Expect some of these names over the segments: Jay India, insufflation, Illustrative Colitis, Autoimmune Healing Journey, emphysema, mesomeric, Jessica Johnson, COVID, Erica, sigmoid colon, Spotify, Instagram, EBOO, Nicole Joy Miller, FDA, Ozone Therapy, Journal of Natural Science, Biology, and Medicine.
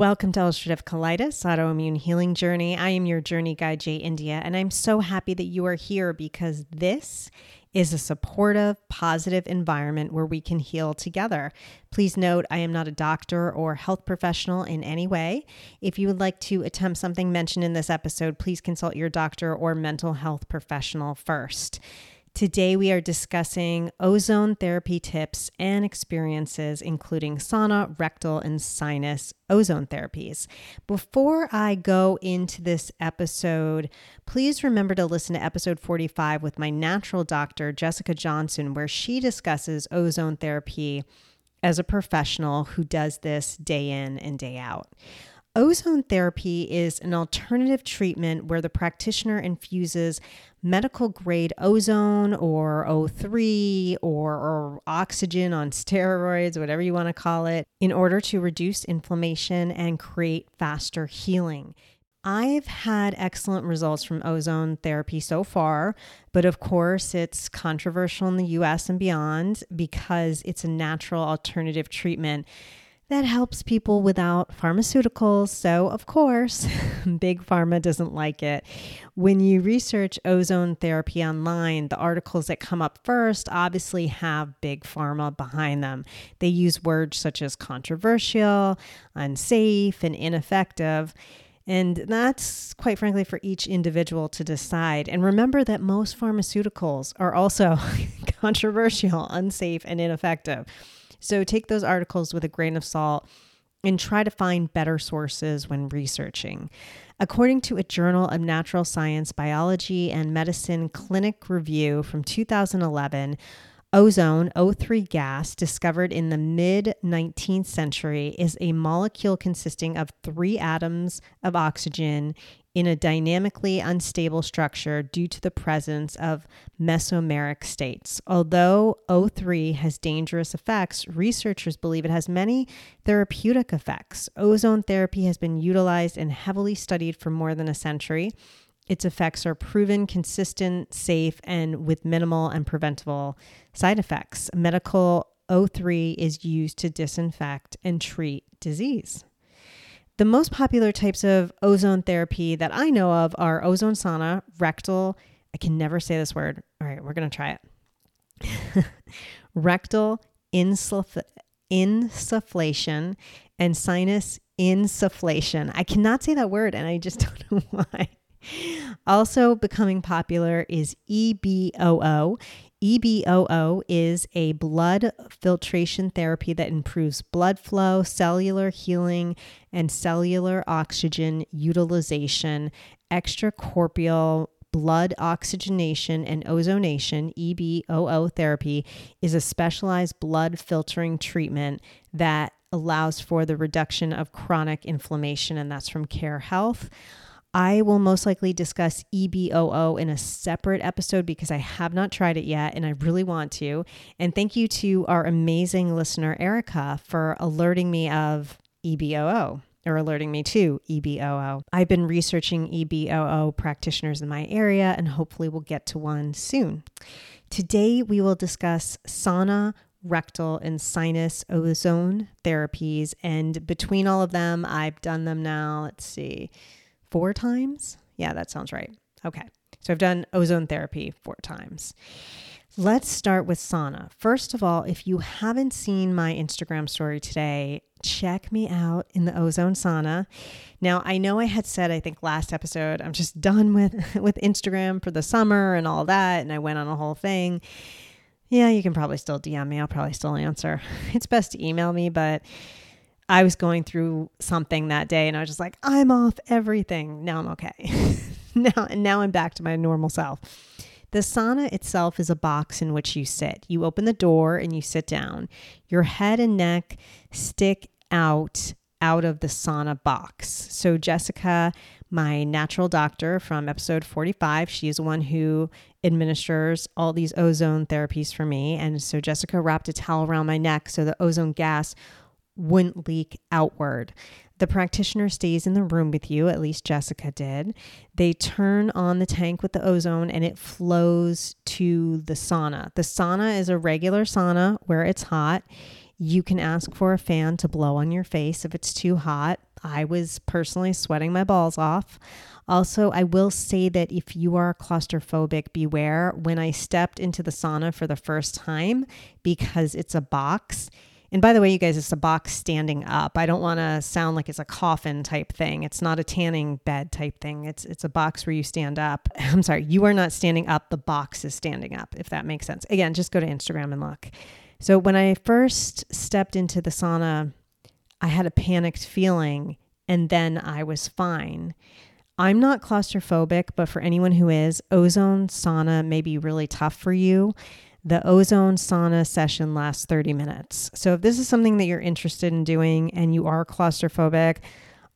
Welcome to Illustrative Colitis, Autoimmune Healing Journey. I am your journey guide, Jay India, and I'm so happy that you are here because this is a supportive, positive environment where we can heal together. Please note, I am not a doctor or health professional in any way. If you would like to attempt something mentioned in this episode, please consult your doctor or mental health professional first. Today, we are discussing ozone therapy tips and experiences, including sauna, rectal, and sinus ozone therapies. Before I go into this episode, please remember to listen to episode 45 with my natural doctor, Jessica Johnson, where she discusses ozone therapy as a professional who does this day in and day out. Ozone therapy is an alternative treatment where the practitioner infuses medical-grade ozone or O3 or oxygen on steroids, whatever you want to call it, in order to reduce inflammation and create faster healing. I've had excellent results from ozone therapy so far, but of course it's controversial in the US and beyond because it's a natural alternative treatment that helps people without pharmaceuticals. So of course, Big Pharma doesn't like it. When you research ozone therapy online, the articles that come up first obviously have Big Pharma behind them. They use words such as controversial, unsafe, and ineffective. And that's, quite frankly, for each individual to decide. And remember that most pharmaceuticals are also controversial, unsafe, and ineffective. So take those articles with a grain of salt and try to find better sources when researching. According to a Journal of Natural Science, Biology, and Medicine clinic review from 2011, ozone, O3 gas, discovered in the mid-19th century, is a molecule consisting of 3 atoms of oxygen in a dynamically unstable structure due to the presence of mesomeric states. Although O3 has dangerous effects, researchers believe it has many therapeutic effects. Ozone therapy has been utilized and heavily studied for more than a century. Its effects are proven, consistent, safe, and with minimal and preventable side effects. Medical O3 is used to disinfect and treat disease. The most popular types of ozone therapy that I know of are ozone sauna, rectal, I can never say this word. All right, we're going to try it. Rectal insufflation and sinus insufflation. I cannot say that word and I just don't know why. Also becoming popular is EBOO. EBOO is a blood filtration therapy that improves blood flow, cellular healing, and cellular oxygen utilization, extracorporeal blood oxygenation, and ozonation. EBOO therapy is a specialized blood filtering treatment that allows for the reduction of chronic inflammation, and that's from Care Health. I will most likely discuss EBOO in a separate episode because I have not tried it yet and I really want to. And thank you to our amazing listener, Erica, for alerting me of EBOO or alerting me to EBOO. I've been researching EBOO practitioners in my area and hopefully we'll get to one soon. Today, we will discuss sauna, rectal, and sinus ozone therapies. And between all of them, I've done them now, let's see, 4 times? Yeah, that sounds right. Okay. So I've done ozone therapy 4 times. Let's start with sauna. First of all, if you haven't seen my Instagram story today, check me out in the ozone sauna. Now, I know I had said, I think last episode, I'm just done with Instagram for the summer and all that. And I went on a whole thing. Yeah, you can probably still DM me. I'll probably still answer. It's best to email me, but I was going through something that day and I was just like, I'm off everything. Now I'm okay. Now I'm back to my normal self. The sauna itself is a box in which you sit. You open the door and you sit down. Your head and neck stick out of the sauna box. So Jessica, my natural doctor from episode 45, she is the one who administers all these ozone therapies for me. And so Jessica wrapped a towel around my neck so the ozone gas wouldn't leak outward. The practitioner stays in the room with you, at least Jessica did. They turn on the tank with the ozone and it flows to the sauna. The sauna is a regular sauna where it's hot. You can ask for a fan to blow on your face if it's too hot. I was personally sweating my balls off. Also, I will say that if you are claustrophobic, beware. When I stepped into the sauna for the first time, because it's a box, and by the way, you guys, it's a box standing up. I don't want to sound like it's a coffin type thing. It's not a tanning bed type thing. It's a box where you stand up. I'm sorry, you are not standing up. The box is standing up, if that makes sense. Again, just go to Instagram and look. So when I first stepped into the sauna, I had a panicked feeling, and then I was fine. I'm not claustrophobic, but for anyone who is, ozone sauna may be really tough for you. The ozone sauna session lasts 30 minutes. So if this is something that you're interested in doing and you are claustrophobic,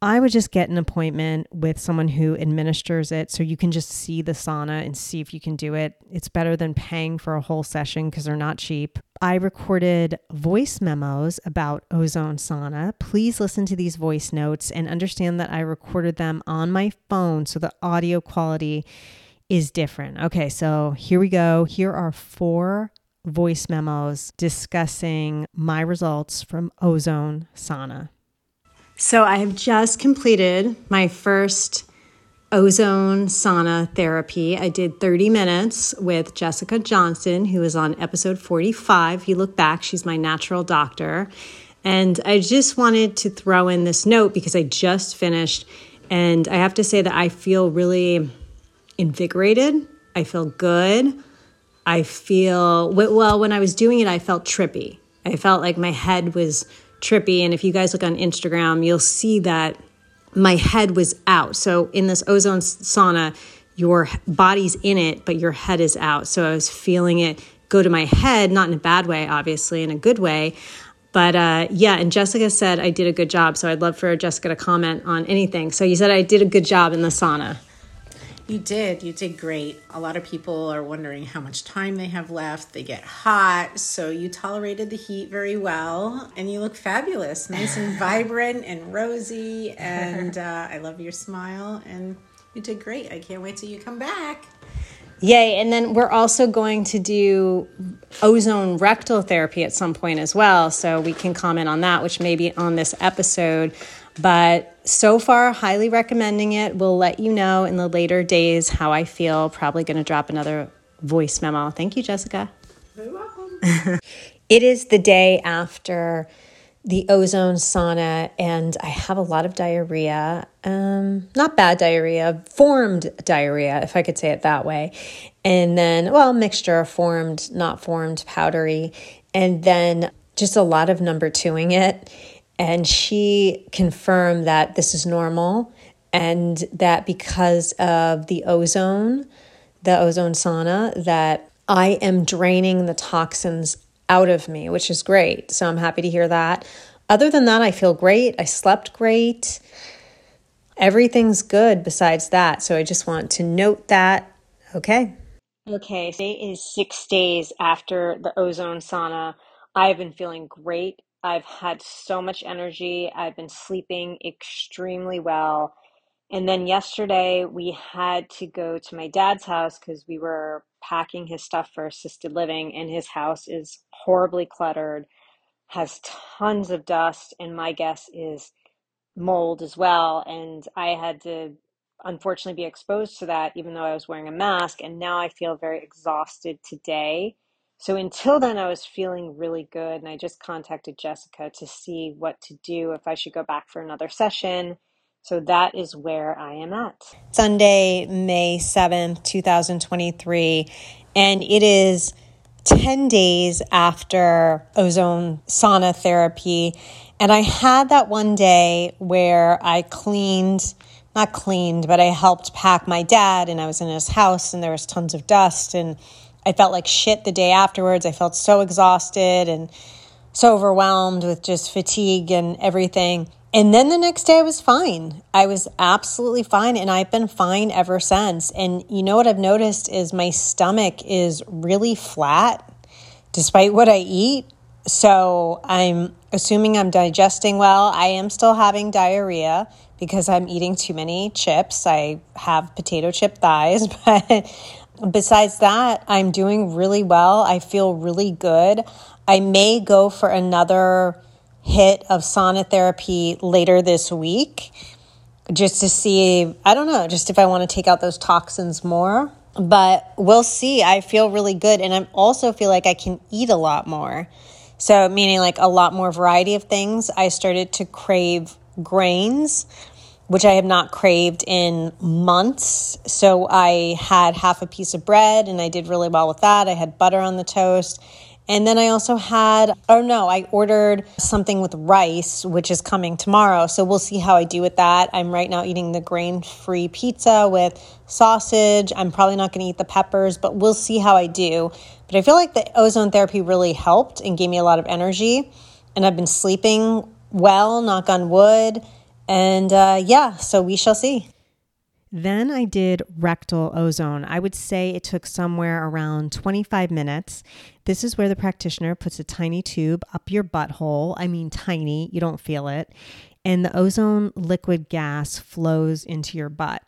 I would just get an appointment with someone who administers it so you can just see the sauna and see if you can do it. It's better than paying for a whole session because they're not cheap. I recorded voice memos about ozone sauna. Please listen to these voice notes and understand that I recorded them on my phone, so the audio quality is different. Okay, so here we go. Here are 4 voice memos discussing my results from ozone sauna. So I have just completed my first ozone sauna therapy. I did 30 minutes with Jessica Johnson, who is on episode 45. If you look back, she's my natural doctor. And I just wanted to throw in this note because I just finished. And I have to say that I feel really invigorated. I feel good. I feel, well, when I was doing it, I felt trippy. I felt like my head was trippy. And if you guys look on Instagram, you'll see that my head was out. So in this ozone sauna, your body's in it, but your head is out. So I was feeling it go to my head, not in a bad way, obviously, in a good way. But yeah, and Jessica said I did a good job. So I'd love for Jessica to comment on anything. So you said I did a good job in the sauna. You did. You did great. A lot of people are wondering how much time they have left. They get hot. So you tolerated the heat very well and you look fabulous, nice and vibrant and rosy. And I love your smile and you did great. I can't wait till you come back. Yay. And then we're also going to do ozone rectal therapy at some point as well. So we can comment on that, which may be on this episode. But so far, highly recommending it. We'll let you know in the later days how I feel. Probably going to drop another voice memo. Thank you, Jessica. You're welcome. It is the day after the ozone sauna, and I have a lot of diarrhea. Not bad diarrhea, formed diarrhea, if I could say it that way. And then, well, mixture of formed, not formed, powdery. And then just a lot of number twoing it. And she confirmed that this is normal and that because of the ozone sauna, that I am draining the toxins out of me, which is great. So I'm happy to hear that. Other than that, I feel great. I slept great. Everything's good besides that. So I just want to note that. Okay, today is 6 days after the ozone sauna. I've been feeling great. I've had so much energy. I've been sleeping extremely well. And then yesterday we had to go to my dad's house because we were packing his stuff for assisted living, and his house is horribly cluttered, has tons of dust, and my guess is mold as well. And I had to unfortunately be exposed to that even though I was wearing a mask, and now I feel very exhausted today. So until then, I was feeling really good, and I just contacted Jessica to see what to do, if I should go back for another session. So that is where I am at. Sunday, May 7th, 2023, and it is 10 days after ozone sauna therapy. And I had that one day where I I helped pack my dad, and I was in his house, and there was tons of dust, and I felt like shit the day afterwards. I felt so exhausted and so overwhelmed with just fatigue and everything. And then the next day I was fine. I was absolutely fine, and I've been fine ever since. And you know what I've noticed is my stomach is really flat despite what I eat. So I'm assuming I'm digesting well. I am still having diarrhea because I'm eating too many chips. I have potato chip thighs, but besides that, I'm doing really well. I feel really good. I may go for another hit of sauna therapy later this week, just to see, I don't know, just if I want to take out those toxins more. But we'll see. I feel really good. And I also feel like I can eat a lot more. So meaning like a lot more variety of things. I started to crave grains, which I have not craved in months. So I had half a piece of bread and I did really well with that. I had butter on the toast. And then I also had, I ordered something with rice, which is coming tomorrow. So we'll see how I do with that. I'm right now eating the grain-free pizza with sausage. I'm probably not going to eat the peppers, but we'll see how I do. But I feel like the ozone therapy really helped and gave me a lot of energy. And I've been sleeping well, knock on wood. And so we shall see. Then I did rectal ozone. I would say it took somewhere around 25 minutes. This is where the practitioner puts a tiny tube up your butthole. I mean, tiny, you don't feel it. And the ozone liquid gas flows into your butt.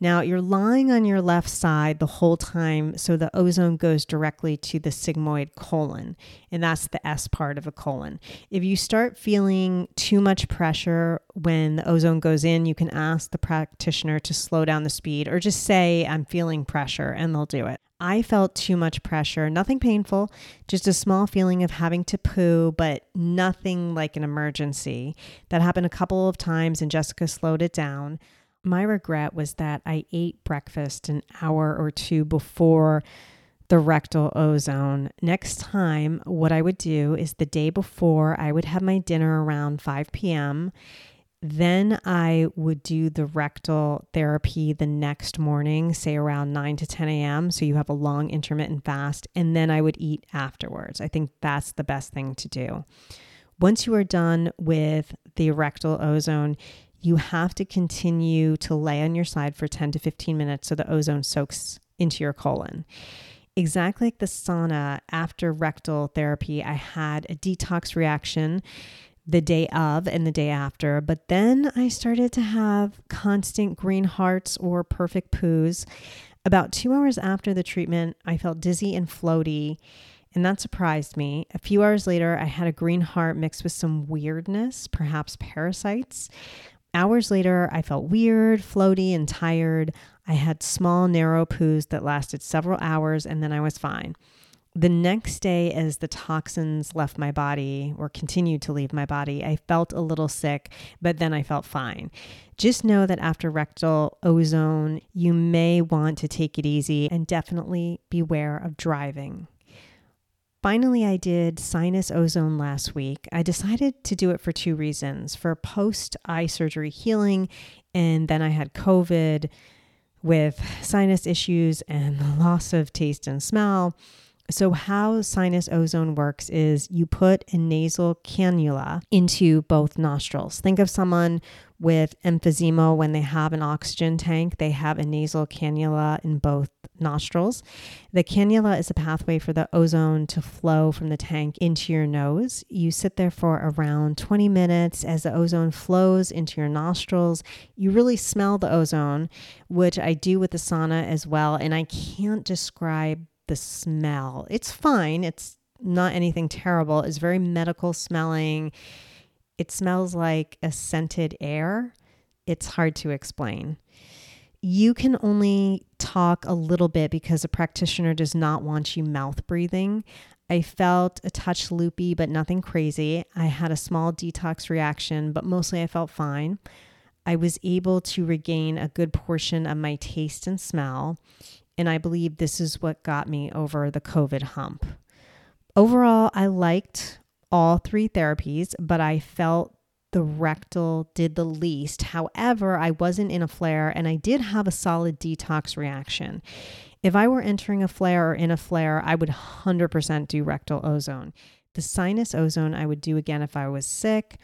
Now you're lying on your left side the whole time, so the ozone goes directly to the sigmoid colon, and that's the S part of a colon. If you start feeling too much pressure when the ozone goes in, you can ask the practitioner to slow down the speed or just say, "I'm feeling pressure," and they'll do it. I felt too much pressure, nothing painful, just a small feeling of having to poo, but nothing like an emergency. That happened a couple of times and Jessica slowed it down. My regret was that I ate breakfast an hour or two before the rectal ozone. Next time, what I would do is the day before, I would have my dinner around 5 p.m. Then I would do the rectal therapy the next morning, say around 9 to 10 a.m. So you have a long intermittent fast, and then I would eat afterwards. I think that's the best thing to do. Once you are done with the rectal ozone, you have to continue to lay on your side for 10 to 15 minutes so the ozone soaks into your colon. Exactly like the sauna, after rectal therapy, I had a detox reaction the day of and the day after, but then I started to have constant green hearts or perfect poos. About 2 hours after the treatment, I felt dizzy and floaty, and that surprised me. A few hours later, I had a green heart mixed with some weirdness, perhaps parasites. Hours later, I felt weird, floaty, and tired. I had small, narrow poos that lasted several hours, and then I was fine. The next day, as the toxins left my body or continued to leave my body, I felt a little sick, but then I felt fine. Just know that after rectal ozone, you may want to take it easy and definitely beware of driving. Finally, I did sinus ozone last week. I decided to do it for two reasons: for post-eye surgery healing, and then I had COVID with sinus issues and the loss of taste and smell. So how sinus ozone works is you put a nasal cannula into both nostrils. Think of someone with emphysema when they have an oxygen tank. They have a nasal cannula in both nostrils. The cannula is a pathway for the ozone to flow from the tank into your nose. You sit there for around 20 minutes as the ozone flows into your nostrils. You really smell the ozone, which I do with the sauna as well. And I can't describe the smell. It's fine. It's not anything terrible. It's very medical smelling. It smells like a scented air. It's hard to explain. You can only talk a little bit because a practitioner does not want you mouth breathing. I felt a touch loopy, but nothing crazy. I had a small detox reaction, but mostly I felt fine. I was able to regain a good portion of my taste and smell. And I believe this is what got me over the COVID hump. Overall, I liked all three therapies, but I felt the rectal did the least. However, I wasn't in a flare and I did have a solid detox reaction. If I were entering a flare or in a flare, I would 100% do rectal ozone. The sinus ozone I would do again if I was sick.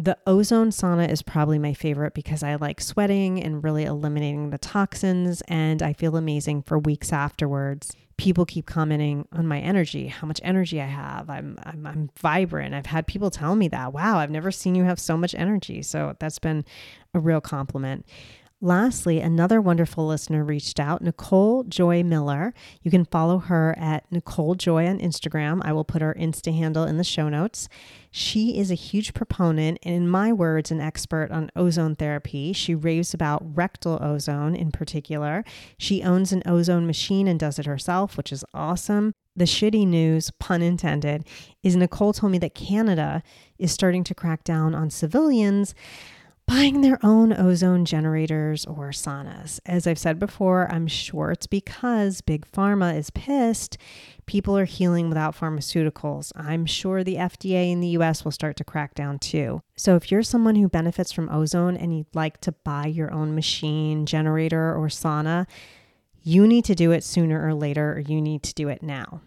The ozone sauna is probably my favorite because I like sweating and really eliminating the toxins, and I feel amazing for weeks afterwards. People keep commenting on my energy, how much energy I have. I'm vibrant. I've had people tell me that, wow, I've never seen you have so much energy. So that's been a real compliment. Lastly, another wonderful listener reached out, Nicole Joy Miller. You can follow her at Nicole Joy on Instagram. I will put her Insta handle in the show notes. She is a huge proponent and, in my words, an expert on ozone therapy. She raves about rectal ozone in particular. She owns an ozone machine and does it herself, which is awesome. The shitty news, pun intended, is Nicole told me that Canada is starting to crack down on civilians buying their own ozone generators or saunas. As I've said before, I'm sure it's because Big Pharma is pissed. People are healing without pharmaceuticals. I'm sure the FDA in the US will start to crack down too. So if you're someone who benefits from ozone and you'd like to buy your own machine, generator, or sauna, you need to do it sooner or later, or you need to do it now.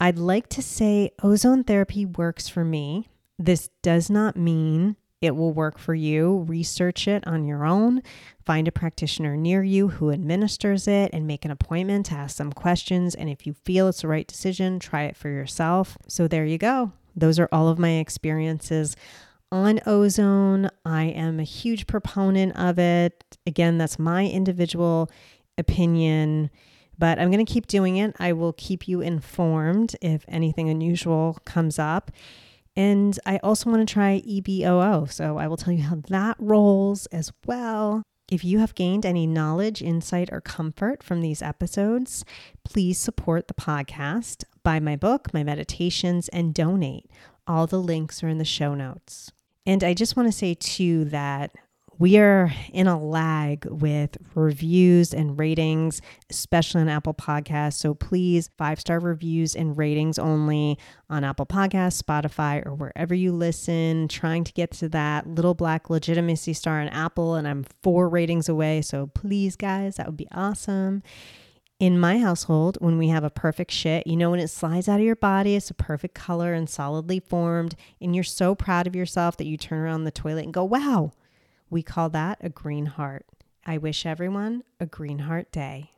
I'd like to say ozone therapy works for me. This does not mean it will work for you. Research it on your own. Find a practitioner near you who administers it and make an appointment to ask them questions. And if you feel it's the right decision, try it for yourself. So there you go. Those are all of my experiences on ozone. I am a huge proponent of it. Again, that's my individual opinion, but I'm going to keep doing it. I will keep you informed if anything unusual comes up. And I also want to try EBOO, so I will tell you how that rolls as well. If you have gained any knowledge, insight, or comfort from these episodes, please support the podcast, buy my book, my meditations, and donate. All the links are in the show notes. And I just want to say too that we are in a lag with reviews and ratings, especially on Apple Podcasts. So please, 5-star reviews and ratings only on Apple Podcasts, Spotify, or wherever you listen. Trying to get to that little black legitimacy star on Apple, and I'm 4 ratings away. So please, guys, that would be awesome. In my household, when we have a perfect shit, you know, when it slides out of your body, it's a perfect color and solidly formed, and you're so proud of yourself that you turn around the toilet and go, wow. We call that a green heart. I wish everyone a green heart day.